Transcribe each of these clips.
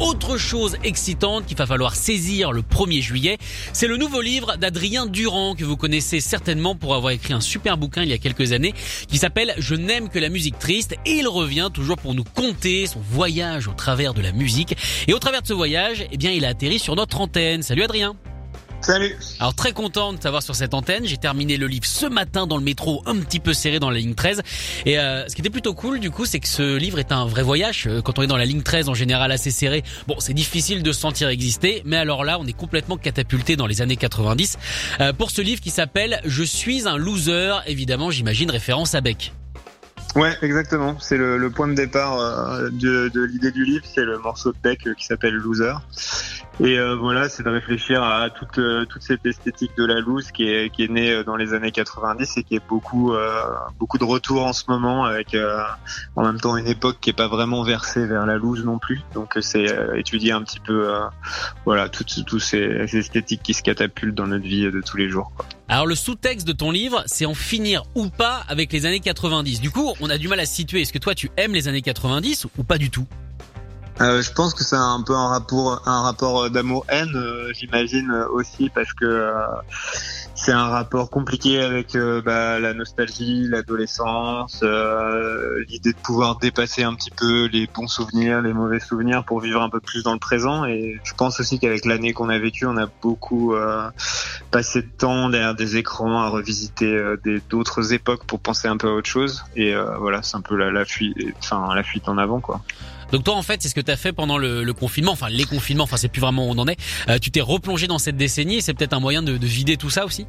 Autre chose excitante qu'il va falloir saisir le 1er juillet, c'est le nouveau livre d'Adrien Durand que vous connaissez certainement pour avoir écrit un super bouquin il y a quelques années qui s'appelle « Je n'aime que la musique triste » et il revient toujours pour nous conter son voyage au travers de la musique. Et au travers de ce voyage, eh bien, il a atterri sur notre antenne. Salut Adrien. Salut. Alors très content de t'avoir sur cette antenne. J'ai terminé le livre ce matin dans le métro, un petit peu serré dans la ligne 13. Et ce qui était plutôt cool du coup, c'est que ce livre est un vrai voyage. Quand on est dans la ligne 13, en général assez serré, bon, c'est difficile de se sentir exister. Mais alors là, on est complètement catapulté dans les années 90 pour ce livre qui s'appelle « Je suis un loser ». Évidemment, j'imagine référence à Beck. Ouais, exactement. C'est le point de départ de l'idée du livre. C'est le morceau de Beck qui s'appelle « Loser ». Et voilà, c'est de réfléchir à toute cette esthétique de la loose qui est née dans les années 90 et qui est beaucoup de retour en ce moment avec en même temps une époque qui est pas vraiment versée vers la loose non plus. Donc c'est étudier un petit peu voilà toutes ces esthétiques qui se catapultent dans notre vie de tous les jours, quoi. Alors le sous-texte de ton livre, c'est en finir ou pas avec les années 90. Du coup, on a du mal à se situer. Est-ce que toi tu aimes les années 90 ou pas du tout ? Je pense que ça a un peu un rapport d'amour-haine, j'imagine aussi, parce que c'est un rapport compliqué avec la nostalgie, l'adolescence, l'idée de pouvoir dépasser un petit peu les bons souvenirs, les mauvais souvenirs pour vivre un peu plus dans le présent. Et je pense aussi qu'avec l'année qu'on a vécue, on a beaucoup passé de temps derrière des écrans à revisiter d'autres époques pour penser un peu à autre chose. Et voilà, c'est un peu la fuite en avant, quoi. Donc toi en fait c'est ce que t'as fait pendant le confinement, enfin les confinements, enfin c'est plus vraiment où on en est, tu t'es replongé dans cette décennie et c'est peut-être un moyen de vider tout ça aussi ?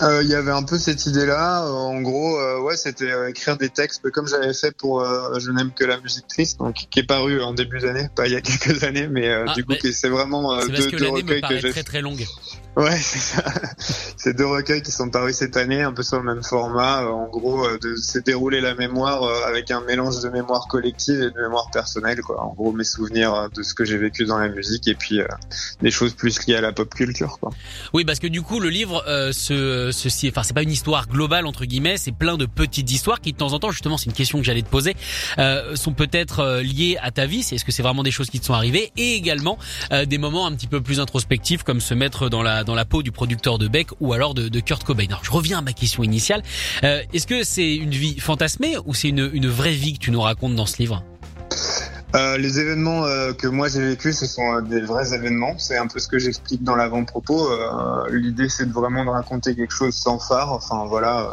Il y avait un peu cette idée-là, en gros, ouais, c'était écrire des textes comme j'avais fait pour Je n'aime que la musique triste, donc qui est paru en début d'année, pas il y a quelques années, mais du coup c'est vraiment deux recueils que j'ai. Très très longue. Ouais, c'est ça. C'est deux recueils qui sont parus cette année, un peu sur le même format, en gros, c'est dérouler la mémoire avec un mélange de mémoire collective et de mémoire personnelle, quoi. En gros, mes souvenirs de ce que j'ai vécu dans la musique et puis des choses plus liées à la pop culture, quoi. Oui, parce que du coup, le livre c'est pas une histoire globale entre guillemets, c'est plein de petites histoires qui de temps en temps, justement, c'est une question que j'allais te poser, sont peut-être liées à ta vie. Est-ce que c'est vraiment des choses qui te sont arrivées et également des moments un petit peu plus introspectifs comme se mettre dans la peau du producteur de Beck ou alors de Kurt Cobain. Alors je reviens à ma question initiale. Est-ce que c'est une vie fantasmée ou c'est une vraie vie que tu nous racontes dans ce livre ? Les événements que moi j'ai vécu, ce sont des vrais événements. C'est un peu ce que j'explique dans l'avant-propos. L'idée, c'est vraiment de raconter quelque chose sans phare. Enfin voilà,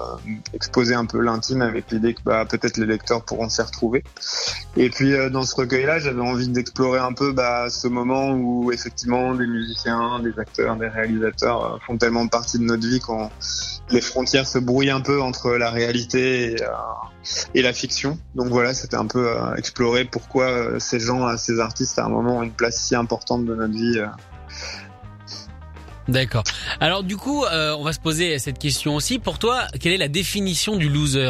exposer un peu l'intime avec l'idée que peut-être les lecteurs pourront s'y retrouver. Et puis dans ce recueil-là, j'avais envie d'explorer un peu ce moment où effectivement des musiciens, des acteurs, des réalisateurs font tellement partie de notre vie qu'on les frontières se brouillent un peu entre la réalité et la fiction. Donc voilà, c'était un peu explorer pourquoi ces gens, ces artistes, à un moment ont une place si importante de notre vie. D'accord. Alors du coup, on va se poser cette question aussi. Pour toi, quelle est la définition du loser ?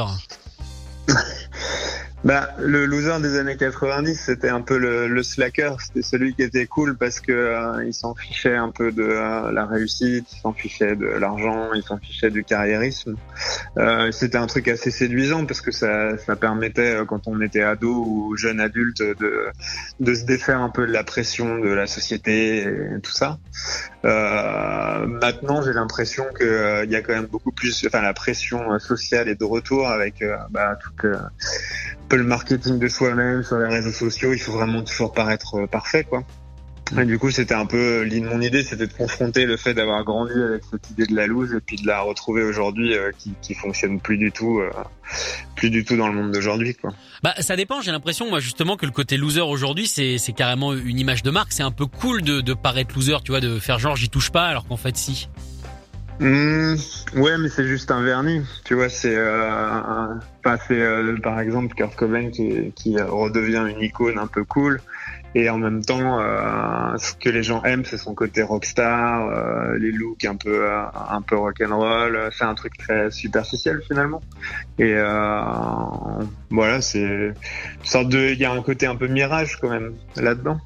Le loser des années 90, c'était un peu le slacker, c'était celui qui était cool parce que il s'en fichait un peu de la réussite, il s'en fichait de l'argent, il s'en fichait du carriérisme. C'était un truc assez séduisant parce que ça permettait quand on était ado ou jeune adulte de se défaire un peu de la pression de la société et tout ça. Maintenant, j'ai l'impression que y a quand même beaucoup plus, enfin la pression sociale est de retour avec tout le marketing de soi-même sur les réseaux sociaux. Il faut vraiment toujours paraître parfait, quoi. Et du coup, c'était un peu mon idée, c'était de confronter le fait d'avoir grandi avec cette idée de la loose et puis de la retrouver aujourd'hui qui fonctionne plus du tout dans le monde d'aujourd'hui, quoi. Ça dépend, j'ai l'impression moi justement que le côté loser aujourd'hui, c'est carrément une image de marque, c'est un peu cool de paraître loser, tu vois, de faire genre j'y touche pas alors qu'en fait si. Ouais, mais c'est juste un vernis. Tu vois, c'est par exemple Kurt Cobain qui redevient une icône un peu cool. Et en même temps, ce que les gens aiment, c'est son côté rockstar, les looks un peu rock'n'roll. C'est un truc très superficiel finalement. Et voilà, c'est une sorte de, il y a un côté un peu mirage quand même là-dedans.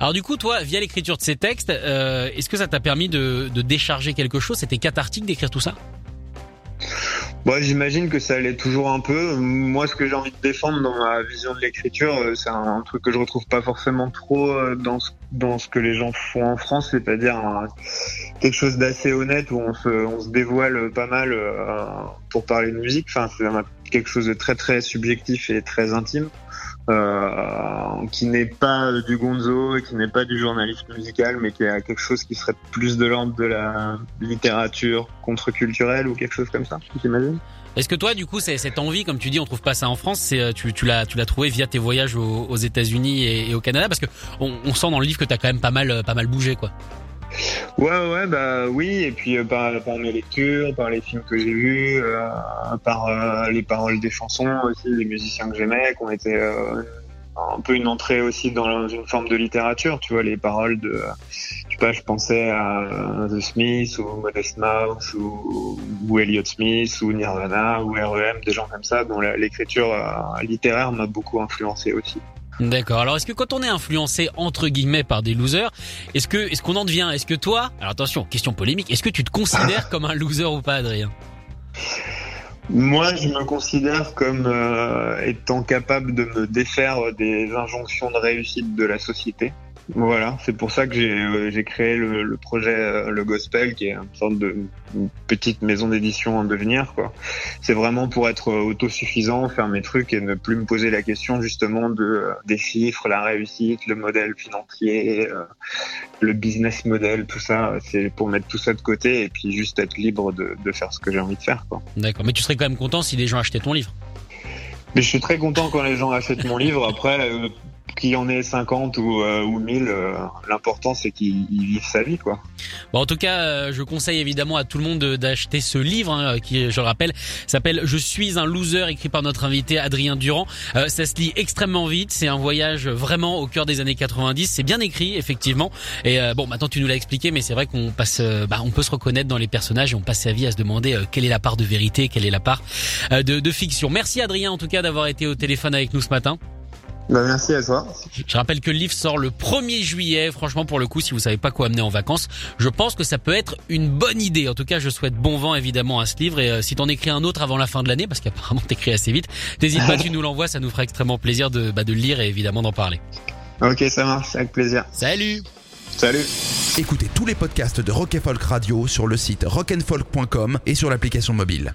Alors du coup, toi, via l'écriture de ces textes, est-ce que ça t'a permis de décharger quelque chose ? C'était cathartique d'écrire tout ça ? Bon, j'imagine que ça allait toujours un peu. Moi, ce que j'ai envie de défendre dans ma vision de l'écriture, c'est un truc que je retrouve pas forcément trop dans ce que les gens font en France, c'est-à-dire quelque chose d'assez honnête où on se dévoile pas mal pour parler de musique. Enfin, c'est quelque chose de très très subjectif et très intime, qui n'est pas du gonzo et qui n'est pas du journalisme musical, mais qui est quelque chose qui serait plus de l'ordre de la littérature contre-culturelle ou quelque chose comme ça, j'imagine. Est-ce que toi, du coup, c'est cette envie, comme tu dis, on trouve pas ça en France, c'est tu l'as trouvé via tes voyages aux États-Unis et au Canada, parce que on sent dans le livre que t'as quand même pas mal bougé, quoi. Ouais, bah oui, et puis par mes lectures, par les films que j'ai vus, par les paroles des chansons aussi, des musiciens que j'aimais, qu'on était un peu une entrée aussi dans une forme de littérature, tu vois, les paroles de, je sais pas, je pensais à The Smiths ou Modest Mouse ou Elliott Smith ou Nirvana ou REM, des gens comme ça dont l'écriture littéraire m'a beaucoup influencé aussi. D'accord. Alors, est-ce que quand on est influencé entre guillemets par des losers, est-ce qu'on en devient ? Est-ce que toi, alors attention, question polémique, est-ce que tu te considères comme un loser ou pas, Adrien ? Moi, je me considère comme étant capable de me défaire des injonctions de réussite de la société. Voilà, c'est pour ça que j'ai créé le projet Le Gospel, qui est une sorte de une petite maison d'édition en devenir, quoi. C'est vraiment pour être autosuffisant, faire mes trucs et ne plus me poser la question justement des chiffres, la réussite, le modèle financier, le business model, tout ça. C'est pour mettre tout ça de côté et puis juste être libre de faire ce que j'ai envie de faire, quoi. D'accord, mais tu serais quand même content si les gens achetaient ton livre ? Mais je suis très content quand les gens achètent mon livre. Après, qu'il en ait 50 ou 1000, l'important c'est qu'il vive sa vie, quoi. Bon, en tout cas, je conseille évidemment à tout le monde d'acheter ce livre, hein, qui, je le rappelle, s'appelle Je suis un loser, écrit par notre invité Adrien Durand. Ça se lit extrêmement vite, c'est un voyage vraiment au cœur des années 90, c'est bien écrit effectivement. Et bon, maintenant tu nous l'as expliqué, mais c'est vrai qu'on passe, on peut se reconnaître dans les personnages et on passe sa vie à se demander quelle est la part de vérité, quelle est la part de fiction. Merci Adrien en tout cas d'avoir été au téléphone avec nous ce matin. Ben merci à toi. Je rappelle que le livre sort le 1er juillet. Franchement, pour le coup, si vous savez pas quoi amener en vacances, je pense que ça peut être une bonne idée. En tout cas, je souhaite bon vent évidemment à ce livre. Et si t'en écris un autre avant la fin de l'année, parce qu'apparemment t'écris assez vite, n'hésite pas, tu nous l'envoies, ça nous fera extrêmement plaisir de le lire et évidemment d'en parler. Ok, ça marche, avec plaisir. Salut. Salut. Écoutez tous les podcasts de Rocket Folk Radio sur le site rock'n'folk.com et sur l'application mobile.